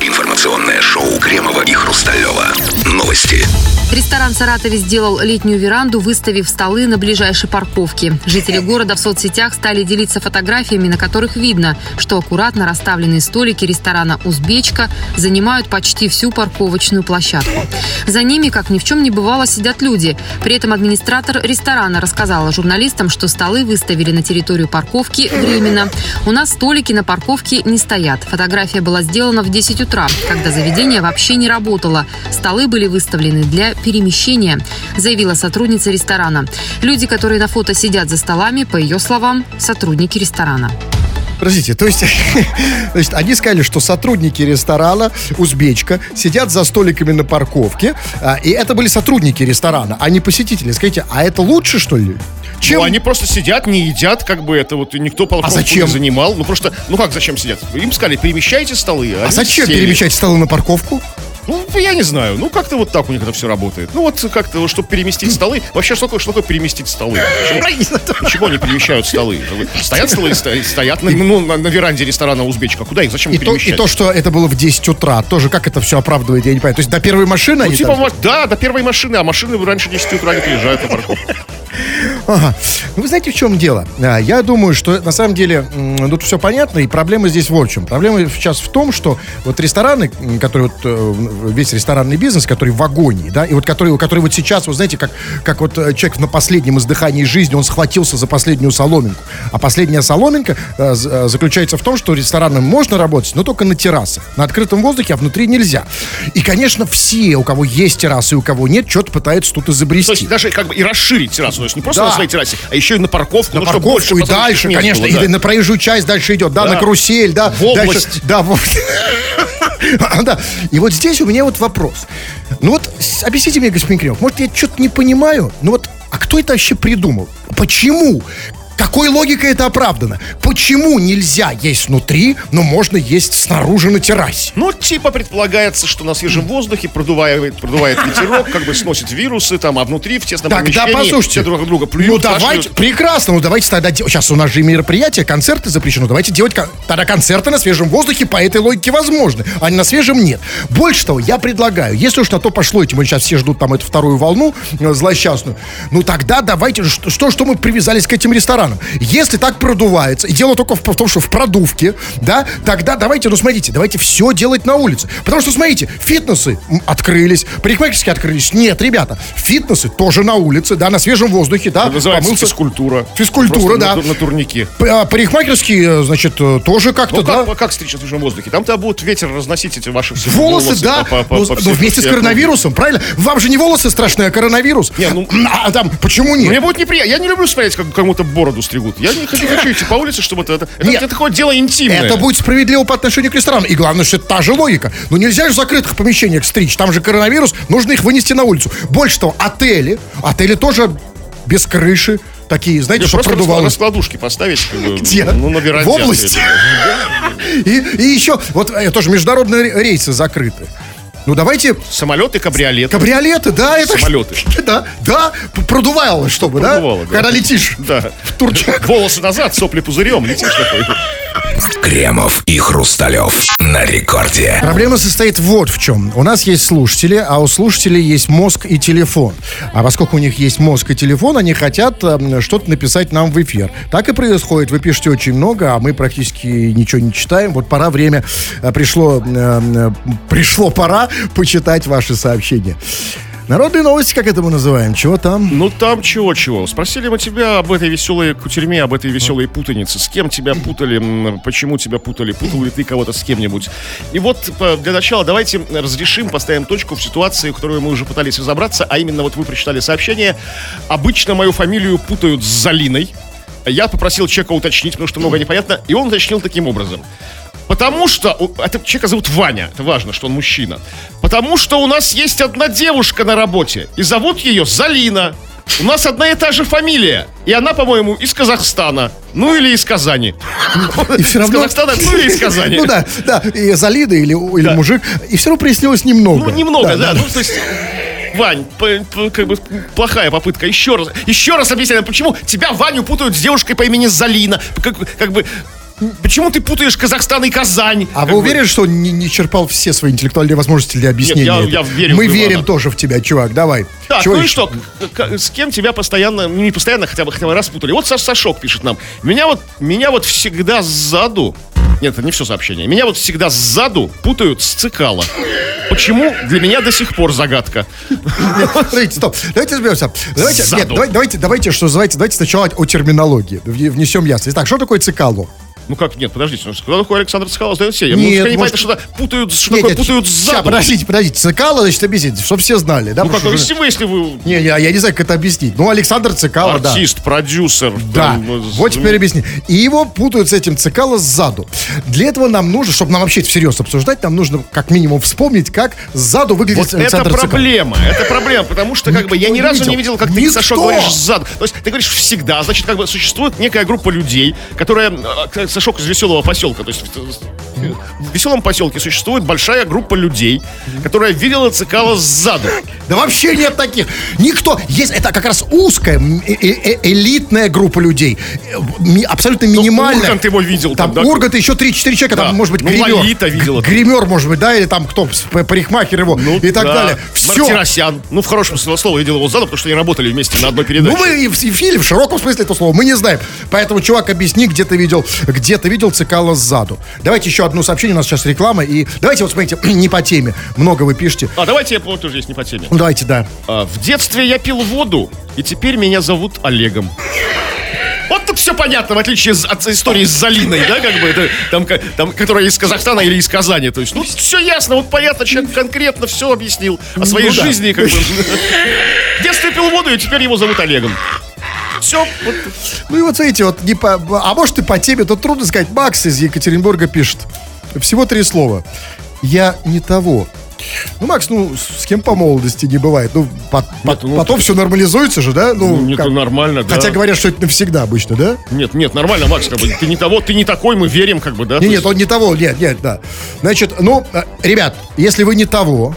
Информационное шоу Кремова и Хрусталёва. Новости. Ресторан в Саратове сделал летнюю веранду, выставив столы на ближайшей парковке. Жители города в соцсетях стали делиться фотографиями, на которых видно, что аккуратно расставленные столики ресторана «Узбечка» занимают почти всю парковочную площадку. За ними, как ни в чем не бывало, сидят люди. При этом администратор ресторана рассказала журналистам, что столы выставили на территорию парковки временно. У нас столики на парковке не стоят. Фотография была сделана в десять утра, когда заведение вообще не работало. Столы были выставлены для перемещения, заявила сотрудница ресторана. Люди, которые на фото сидят за столами, по ее словам, сотрудники ресторана. Подождите, то есть, то есть они сказали, что сотрудники ресторана «Узбечка» сидят за столиками на парковке, и это были сотрудники ресторана, а не посетители. Скажите, а это лучше, что ли? Чем? Ну, они просто сидят, не едят, как бы это вот, никто парковку не занимал. Ну, просто, ну как, зачем сидят? Им сказали, перемещайте столы. А зачем сели. перемещать столы на парковку? Ну, я не знаю. Ну, как-то вот так у них это все работает. Ну, вот как-то, чтобы переместить столы. Вообще, что такое, что такое переместить столы? Почему, почему они перемещают столы? Стоят столы, стоят на, ну, на, на веранде ресторана «Узбечка». Куда их? Зачем и перемещать? То, и то, что это было в десять утра, тоже как это все оправдывает, я не понимаю. То есть до первой машины ну, они типа, там... Да, до первой машины. А машины раньше десяти утра не приезжают на парковку. Ага. Ну, вы знаете, в чем дело? Я думаю, что на самом деле тут все понятно, и проблема здесь вот в чем. Проблема сейчас в том, что вот рестораны, которые вот, весь ресторанный бизнес, который в агонии, да, и вот который, который вот сейчас, вот знаете, как, как вот человек на последнем издыхании жизни, он схватился за последнюю соломинку. А последняя соломинка э, заключается в том, что ресторанам можно работать, но только на террасах, на открытом воздухе, а внутри нельзя. И, конечно, все, у кого есть террасы, у кого нет, что-то пытаются тут изобрести. То есть даже как бы и расширить террасу, то есть не просто да. на своей террасе, а еще и на парковку. На ну, парковку чтобы больше, и дальше, конечно, было, да. и на проезжую часть дальше идет, да, да. на карусель, да. В область. Дальше, да, в область. Да. И вот здесь у меня вот вопрос. Ну вот, объясните мне, господин Кремов, может, я что-то не понимаю, но вот, а кто это вообще придумал? Почему? Какой логикой это оправдано? Почему нельзя есть внутри, но можно есть снаружи на террасе? Ну, типа предполагается, что на свежем воздухе продувает, продувает ветерок, как бы сносит вирусы, там, а внутри в тесном так, помещении да, послушайте, все друг друга плюют. Ну, давайте, прекрасно, ну, давайте тогда... Сейчас у нас же мероприятия, концерты запрещены, давайте делать... Тогда концерты на свежем воздухе по этой логике возможны, а на свежем нет. Больше того, я предлагаю, если уж на то пошло, этим мы сейчас все ждут там эту вторую волну злосчастную, ну, тогда давайте... Что, что мы привязались к этим ресторанам? Если так продувается, и дело только в, в том, что в продувке, да, тогда давайте, ну смотрите, давайте все делать на улице. Потому что, смотрите, фитнесы открылись, парикмахерские открылись. Нет, ребята, фитнесы тоже на улице, да, на свежем воздухе, да. Это называется помылся. физкультура. Физкультура, Просто да. На, на турнике. Парикмахерские, значит, тоже как-то, ну, как, да. Как встреча на свежем воздухе? Там-то будет ветер разносить эти ваши все волосы. Волосы, да, по, по, но, по но вместе с коронавирусом, правильно? Вам же не волосы страшные, а коронавирус. Не, ну, а там, почему нет? Мне будет неприятно, я не люблю смотреть, как кому-то бороду стригут. Я не хочу, хочу идти по улице, чтобы это... Это, это такое дело интимное. Это будет справедливо по отношению к ресторану. И главное, что это та же логика. Но нельзя же в закрытых помещениях стричь. Там же коронавирус. Нужно их вынести на улицу. Больше того, отели. Отели тоже без крыши. Такие, знаете, что продувалось. Раскладушки поставить. Где? Ну, на веранде. В области. И, и еще, вот тоже международные рейсы закрыты. Ну, давайте... Самолеты, кабриолеты. Кабриолеты, да. Это... Самолеты. Да, да. Продувало, чтобы, Продувало, да? да? Когда летишь да. в Турчак. Волосы назад, сопли пузырем, летишь такой. Кремов и Хрусталёв на рекорде. Проблема состоит вот в чем. У нас есть слушатели, а у слушателей есть мозг и телефон. А поскольку у них есть мозг и телефон, они хотят э, что-то написать нам в эфир. Так и происходит. Вы пишете очень много, а мы практически ничего не читаем. Вот пора, время, э, пришло, э, пришло пора почитать ваши сообщения. Народные новости, как это мы называем? Чего там? Ну, там чего-чего. Спросили мы тебя об этой веселой кутерьме, об этой веселой путанице. С кем тебя путали, почему тебя путали, путал ли ты кого-то с кем-нибудь. И вот для начала давайте разрешим, поставим точку в ситуации, в которую мы уже пытались разобраться. А именно, вот вы прочитали сообщение. Обычно мою фамилию путают с Залиной. Я попросил человека уточнить, потому что много непонятно. И он уточнил таким образом. Потому что... Этого человека зовут Ваня. Это важно, что он мужчина. Потому что у нас есть одна девушка на работе. И зовут ее Залина. У нас одна и та же фамилия. И она, по-моему, из Казахстана. Ну или из Казани. И все равно... Из Казахстана, ну или из Казани. Ну да, да. И Залина или, или да. Мужик. И все равно прояснилось немного. Ну немного, да. да. да. Ну то есть... Вань, п- п- как бы плохая попытка. Еще раз, еще раз объясняю, почему тебя, Ваню, путают с девушкой по имени Залина. Как, как бы... Почему ты путаешь Казахстан и Казань? А вы бы... уверены, что он не, не черпал все свои интеллектуальные возможности для объяснения? Нет, я, я верю. Мы верим она. Тоже в тебя, чувак, давай. Так, чего ну и что, к- к- с кем тебя постоянно, ну не постоянно, хотя бы хотя бы раз путали? Вот Сашок пишет нам. Меня вот, меня вот всегда сзаду... Нет, это не все сообщение. Меня вот всегда сзаду путают с Цекало. Почему? Для меня до сих пор загадка. Смотрите, стоп. Давайте разберемся. Давайте, нет, давайте, давайте, давайте, что называется, давайте сначала о терминологии. Внесем ясность. Так, что такое Цекало? Ну как, нет, подождите, ну, когда такой Александр Цекало сдает все. Я не может... понимаю, что путают, что нет, такое нет, путают сзаду. Сейчас, подождите, подождите, Цекало, значит, объясните, чтобы все знали, да? Ну потому как, что... если вы, если вы... Не, я, я не знаю, как это объяснить. Ну, Александр Цекало, артист, да. Артист, продюсер. Да, там... вот теперь объясни. И его путают с этим Цекало сзаду. Для этого нам нужно, чтобы нам вообще это всерьез обсуждать, нам нужно как минимум вспомнить, как сзаду выглядит вот Александр Цекало. это проблема, Цекало. это проблема, потому что как бы я ни разу не видел, как ты, Саша, говоришь сзаду. То есть ты говоришь всегда, значит, как бы существует некая группа людей, которая... Сашок из веселого поселка. То есть в веселом поселке существует большая группа людей, которая видела Цекало сзаду. Да вообще нет таких. Никто. Есть, это как раз узкая, э- э- элитная группа людей. Ми- абсолютно минимальная. Ургант его видел. Там, там да? Ургант еще три-четыре человека. Да. Там, может быть, гример. Ну, Лолита видела. Гример, может быть, да, или там кто, парикмахер его ну, и так да. далее. Все. Мартиросян. Ну, в хорошем смысле слова видел его сзаду, потому что они работали вместе на одной передаче. Ну, мы и в, и в фильме, в широком смысле этого слова, мы не знаем. Поэтому, чувак, объясни, где ты видел... Где ты видел Цекало сзаду? Давайте еще одно сообщение, у нас сейчас реклама. И давайте вот смотрите, не по теме. Много вы пишете. А давайте я вот тоже есть не по теме. Ну давайте, да. А, в детстве я пил воду, и теперь меня зовут Олегом. Вот тут все понятно, в отличие от истории с Залиной, да, как бы, это, там, там, которая из Казахстана или из Казани, то есть, ну, все ясно, вот понятно, человек конкретно все объяснил о своей ну, жизни, да. как бы. В детстве пил воду, и теперь его зовут Олегом. Все. Вот. Ну и вот смотрите, вот не по, а может и по теме, тут трудно сказать. Макс из Екатеринбурга пишет. Всего три слова. Я не того. Ну, Макс, ну, с кем по молодости не бывает. Ну, по, нет, по, ну потом ты... все нормализуется же, да? Ну, ну как... это нормально, да. Хотя говорят, что это навсегда обычно, да? Нет, нет, нормально, Макс, как бы, ты не того, ты не такой, мы верим, как бы, да? Нет, нет, есть... он не того, нет, нет, да. Значит, ну, ребят, если вы не того...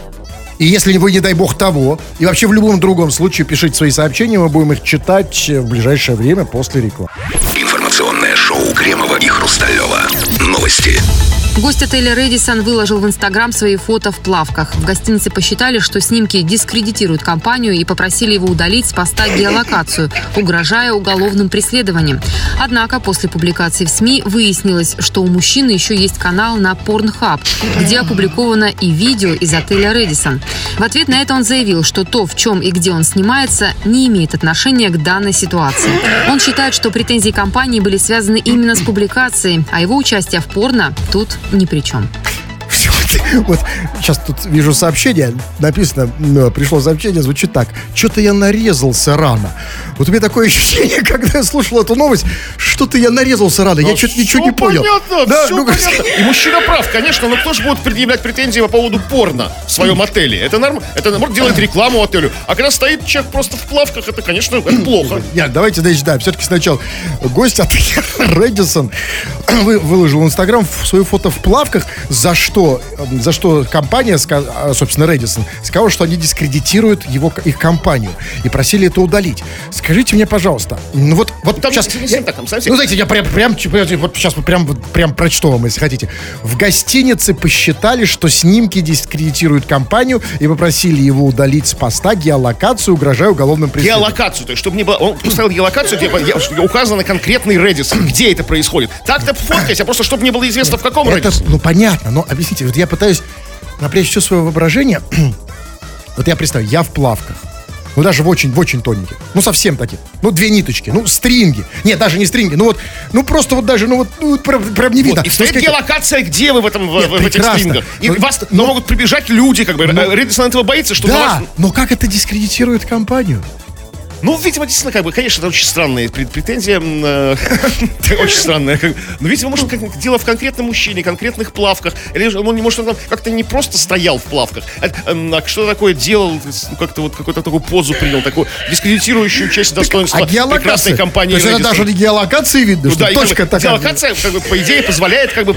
И если вы, не дай бог, того, и вообще в любом другом случае пишите свои сообщения, мы будем их читать в ближайшее время после рекламы. Информационное шоу Кремова и Хрусталева. Новости. Гость отеля «Радиссон» выложил в Инстаграм свои фото в плавках. В гостинице посчитали, что снимки дискредитируют компанию и попросили его удалить с поста геолокацию, угрожая уголовным преследованием. Однако после публикации в СМИ выяснилось, что у мужчины еще есть канал на Pornhub, где опубликовано и видео из отеля «Радиссон». В ответ на это он заявил, что то, в чем и где он снимается, не имеет отношения к данной ситуации. Он считает, что претензии компании были связаны именно с публикацией, а его участие в порно тут ни при чем. Все, вот сейчас тут вижу сообщение, написано, пришло сообщение, звучит так. Что-то я нарезался рано. Вот у меня такое ощущение, когда я слушал эту новость, что-то я нарезался рано, но я что-то ничего не понял. Понятно, да, все ну, понятно. И мужчина прав, конечно, но кто же будет предъявлять претензии по поводу порно в своем отеле? Это нормально, это может делать рекламу отелю. А когда стоит человек просто в плавках, это, конечно, это плохо. Нет, давайте начинаем. Все-таки сначала гость отеля «Радиссон» выложил в Инстаграм свое фото в плавках, за что за что компания, собственно, Радиссон, сказала, что они дискредитируют его, их компанию. И просили это удалить. Скажите мне, пожалуйста, ну вот, вот там сейчас... Я, так, там ну, знаете, я прям, прям, вот сейчас прям, прям прочту вам, если хотите. В гостинице посчитали, что снимки дискредитируют компанию и попросили его удалить с поста геолокацию, угрожая уголовным преследованием. Геолокацию, то есть, чтобы не было... Он поставил геолокацию, где указано конкретный Радиссон, где это происходит. Так-то фоткать, а просто чтобы не было известно, в каком Радиссон. Ну, понятно, но объясните, вот я пытаюсь напрячь все свое воображение. Вот я представлю, я в плавках. Ну, даже в очень, в очень тоненьких. Ну, совсем такие. Ну, две ниточки. Ну, стринги. Нет, даже не стринги. Ну, вот, ну, просто вот даже, ну, вот, ну, прям, прям не видно. Вот, и стоит сказать... геолокация, где вы в, этом, нет, в этих стрингах. И но, вас но... могут прибежать люди, как бы. Но... Радиссон этого боится, что... Да, вас... но как это дискредитирует компанию? Ну, видимо, действительно, как бы, конечно, это очень странная претензия. Очень странная. Но, видимо, может, дело в конкретном мужчине, конкретных плавках. Или, может, он там как-то не просто стоял в плавках, а что-то такое делал, как-то вот какую-то такую позу принял, такую дискредитирующую часть достоинства прекрасной компании. То есть это даже не геолокации видно, что точка такая. Геолокация, по идее, позволяет как бы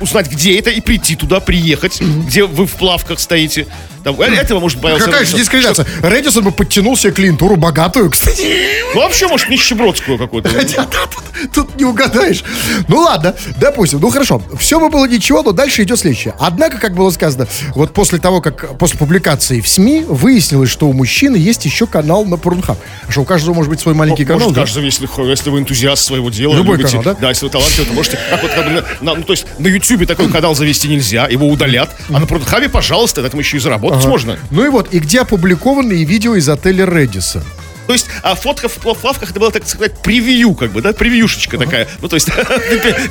узнать, где это, и прийти туда, приехать, где вы в плавках стоите. Этого, может, боялся. Какая же дискредитация? Радиссон бы подтянул себе клиентуру богатую, кстати. Ну, вообще, может, нищебродскую какую-то. Хотя, тут, тут не угадаешь. Ну, ладно, допустим. Ну, хорошо. Все бы было ничего, но дальше идет следующее. Однако, как было сказано, вот после того, как... После публикации в СМИ выяснилось, что у мужчины есть еще канал на Pornhub. Что у каждого может быть свой маленький канал. Может, да? Каждого, если, если вы энтузиаст своего дела. Любой любите, канал, да? Да, если вы талантливый, то можете... Как вот, как бы, на, ну, то есть, на YouTube такой канал завести нельзя, его удалят. А на Pornhub, пожалуйста, на этом еще и заработать ага. можно. Ну и вот, и где опубликованы и видео из отеля Радиссон. То есть, а фотка в плавках, это было, так сказать, превью, как бы, да, превьюшечка ага. такая. Ну, то есть,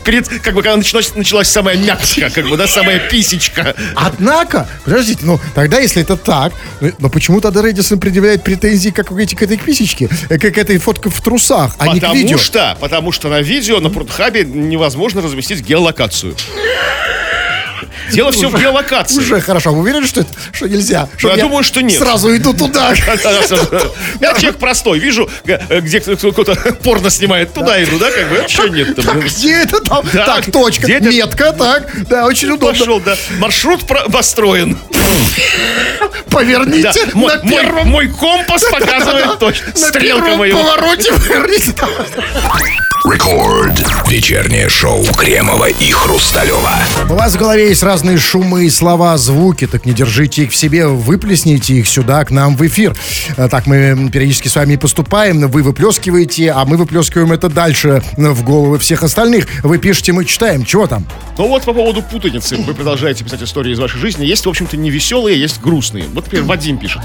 перед, как бы, когда началась, началась самая мячка, как бы, да, самая писечка. Однако, подождите, ну, тогда, если это так, но почему тогда Радиссон предъявляет претензии, как вы говорите, к этой писечке, к этой фотке в трусах, а не к видео? Потому что, потому что на видео, на Pornhub невозможно разместить геолокацию. Дело все уже, в геолокации. Уже хорошо. Вы уверены, что это что нельзя? Что я думаю, что нет. Сразу иду туда. Я человек простой. Вижу, где кто-то порно снимает. Туда иду, да? Как бы вообще нет. Где это там? Так, точка, метка, так. Да, очень удобно. Пошел, да. Маршрут построен. Поверните на первом. Мой компас показывает точно. Стрелка моего. На первом повороте поверните. Рекорд. Вечернее шоу Кремова и Хрусталёва. У вас в голове есть разные шумы, слова, звуки. Так не держите их в себе, выплесните их сюда, к нам в эфир. Так мы периодически с вами и поступаем. Вы выплескиваете, а мы выплескиваем это дальше в головы всех остальных. Вы пишете, мы читаем. Чего там? Ну вот по поводу путаницы. Вы продолжаете писать истории из вашей жизни. Есть, в общем-то, не веселые, есть грустные. Вот, например, Вадим пишет.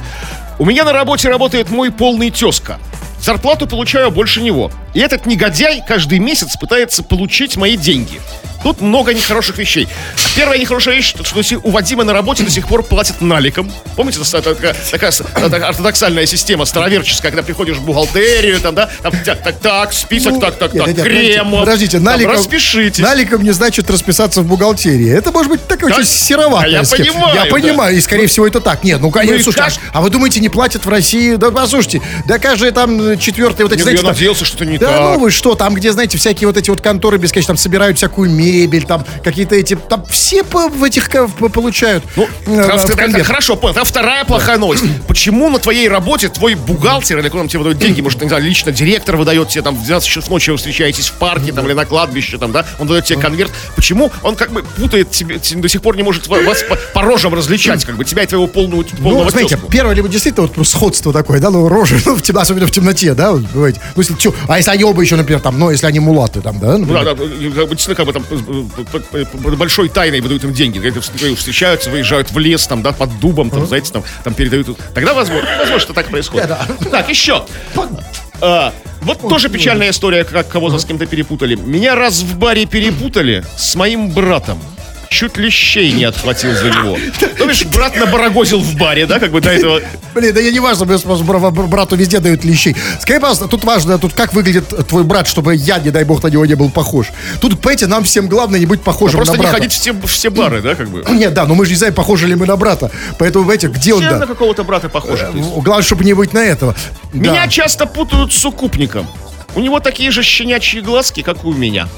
У меня на работе работает мой полный тезка. Зарплату получаю больше него. И этот негодяй каждый месяц пытается получить мои деньги. Тут много нехороших вещей. Первая нехорошая вещь, что у Вадима на работе до сих пор платят наликом. Помните, это такая, такая ортодоксальная система староверческая, когда приходишь в бухгалтерию, там, да, там, так, так, так, список, ну, так, так, нет, так, нет, Кремов. Подождите, наликом, распишитесь. Наликом не значит расписаться в бухгалтерии. Это может быть такая как? Очень сероватая. А я схема. Понимаю. Я да. понимаю, и скорее ну, всего это так. Нет, ну конечно, ну, слушайте, как... а вы думаете, не платят в России? Да послушайте, да каждый там четвертый вот эти, ну, знаете, я там, надеялся, что-то не да, так. Да ну вы что, там где, знаете, всякие вот эти вот конторы бесконечно, там собирают всякую мебель. Мебель, там какие-то эти... Там все по, в этих по, получают. Ну, э, в хорошо, понял. Там вторая плохая новость. Почему на твоей работе твой бухгалтер, или кто там тебе выдает деньги, может, не знаю, лично директор выдает тебе, там, в двенадцать часов ночи вы встречаетесь в парке, там, или на кладбище, там, да, он выдает тебе конверт. Почему он, как бы, путает тебе, до сих пор не может вас по, по рожам различать, как бы, тебя и твоего полного... полного ну, знаете, тезку. Первое, либо действительно, вот, просто сходство такое, да, ну, рожи, ну, в темно, особенно в темноте, да, вот, бывает. Ну, если, чё, а если они оба еще, например, там, ну, если они мулаты, там, да? Например? Да, да, действительно, как бы, там, большой тайной выдают им деньги. Встречаются, выезжают в лес, там, да, под дубом, там, знаете, там, там передают. Тогда возможно, возможно, что так происходит. Так, еще. А, вот Ой, тоже печальная история, как кого-то с кем-то перепутали. Меня раз в баре перепутали с моим братом. Чуть лещей не отхватил за него. Ну, видишь, брат набарагозил в баре, да, как бы до этого... Блин, да я не важно, брату везде дают лещей. Скажи, пожалуйста, тут важно, тут как выглядит твой брат, чтобы я, не дай бог, на него не был похож. Тут, понимаете, нам всем главное не быть похожим да на брата. Просто не ходить в все бары, да, как бы? Нет, да, но мы же не знаем, похожи ли мы на брата. Поэтому, понимаете, где все он, да? Все на какого-то брата похожи. Главное, чтобы не быть на этого. Меня да. часто путают с укупником. У него такие же щенячьи глазки, как и у меня.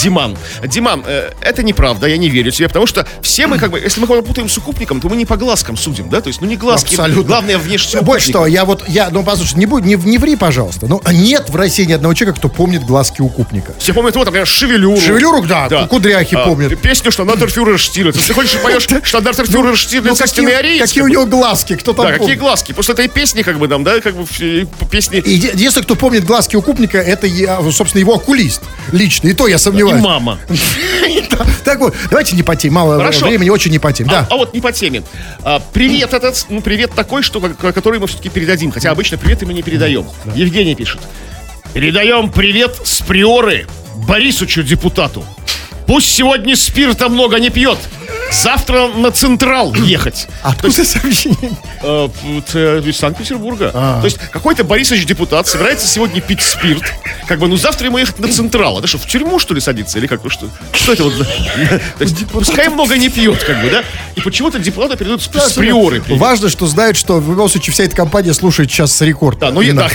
Диман. Диман, э, это неправда, я не верю тебе, потому что все мы, как бы, если мы кого-то путаем с укупником, то мы не по глазкам судим, да? То есть, ну не глазки. Абсолютно. Главное, внешне. Больше что, я вот, я, ну, послушай, не, будь, не, не ври, пожалуйста. Ну, нет в России ни одного человека, кто помнит глазки укупника. Все помнят его, например, шевелюру. Шевелюру, да, да. Кудряхи а, помнят. Песню «Штандартфюрер Штирлиц». Если хочешь, поешь «Штандартфюрер Штирлиц» Костяные арии. Какие у него глазки, кто там помнит? Да, какие глазки. После этой песни, как бы, там, да, как бы, песни... Единственное, кто помнит глазки укупника, это, собственно, его окулист личный. И то я сомневаюсь. И мама. Так вот, давайте не по теме. Мало времени, очень не по теме. А, да. а вот не по теме. А, привет этот, ну привет такой, что, который мы все-таки передадим. Хотя обычно приветы мы не передаем. Да. Евгений пишет. Передаем привет с Приоры Борисычу депутату. Пусть сегодня спирта много не пьет. Завтра на Централ ехать. А кто это сообщение? Э, э, из Санкт-Петербурга. А-а-а. То есть какой-то Борисович депутат собирается сегодня пить спирт. Как бы, ну завтра ему ехать на Централ. А да что, в тюрьму, что ли, садиться? Или как бы что? Что это вот? Пускай много не пьет, как бы, да? И почему-то депутаты передают с Приоры. Важно, что знают, что в любом случае вся эта компания слушает сейчас Рекорд. Да, ну и так.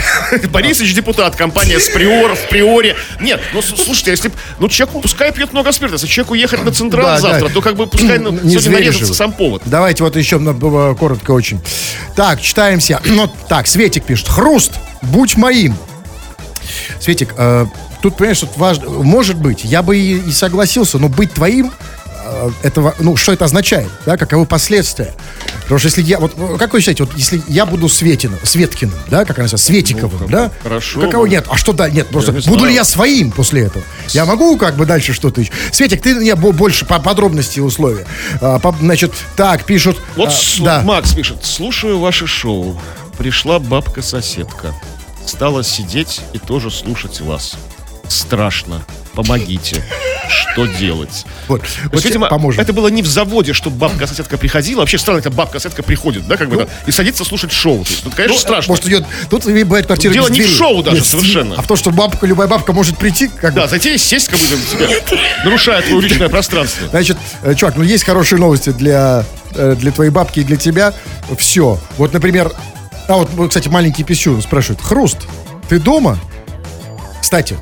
Борисович депутат, компания с Приоры, в Приоре. Нет, ну слушайте, если... Ну человеку пускай пьет много спирта. Если человеку ехать на Централ завтра, то как бы пускай... Ну, не нарезаться сам повод. Давайте вот еще коротко очень. Так, читаемся. Ну, так, Светик пишет. Хруст, будь моим. Светик, э, тут, понимаешь, тут важно. Может быть, я бы и, и согласился, но быть твоим, э, это, ну, что это означает, да, каковы последствия. Потому что если я, вот, как вы считаете, вот если я буду Светиным, Светкиным, да, как она называется, Светиковым, ну, да? Хорошо. Какого нет? А что, да, нет, просто не буду ли я своим после этого? Я могу как бы дальше что-то ищу? Светик, ты мне больше по подробности условия. А, по, значит, так, пишут... Вот а, с... да. Макс пишет, слушаю ваше шоу. Пришла бабка-соседка. Стала сидеть и тоже слушать вас. Страшно. Помогите. Что делать? Вот, вот есть, видимо, поможем. Это было не в заводе, что бабка-соседка приходила. Вообще странно, это бабка-соседка приходит, да, как бы, ну, и садится слушать шоу. То есть, ну, конечно, ну, страшно. Может, ее, тут бывает квартира без двери. Дело не в шоу даже, без, совершенно. А в том, что бабка, любая бабка может прийти, как да, бы. Зайти и сесть, как бы, тебя, нарушая твое личное пространство. Значит, чувак, ну есть хорошие новости для, для твоей бабки и для тебя. Все. Вот, например, а вот, кстати, маленький писюн спрашивает. Хруст, ты дома? Кстати,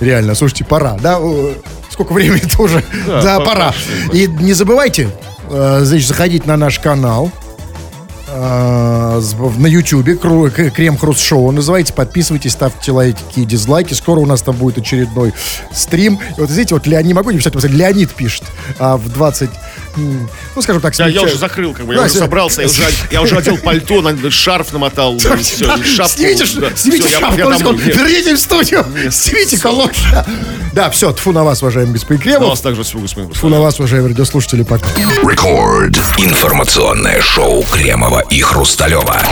реально, слушайте, пора, да? Сколько времени тоже? Да, да, пора. И не забывайте, значит, заходить на наш канал на Ютубе, Крем-Хруст Шоу называйте, подписывайтесь, ставьте лайки и дизлайки. Скоро у нас там будет очередной стрим. И вот, знаете, вот Леонид, не могу не писать, писать, Леонид пишет а в двадцать, ну, скажем так, смельчак. Да, я уже закрыл, как бы, я да, уже все... собрался, я уже, я уже одел пальто, шарф намотал, все, шапку. Снимите шапку, верните в студию, снимите колонки. Да, все, тфу на вас, уважаемый господин Кремов. На вас также, господин. Тфу на вас, уважаемые радиослушатели, пока. Рекорд. Информационное шоу Кремова и Хрусталёва.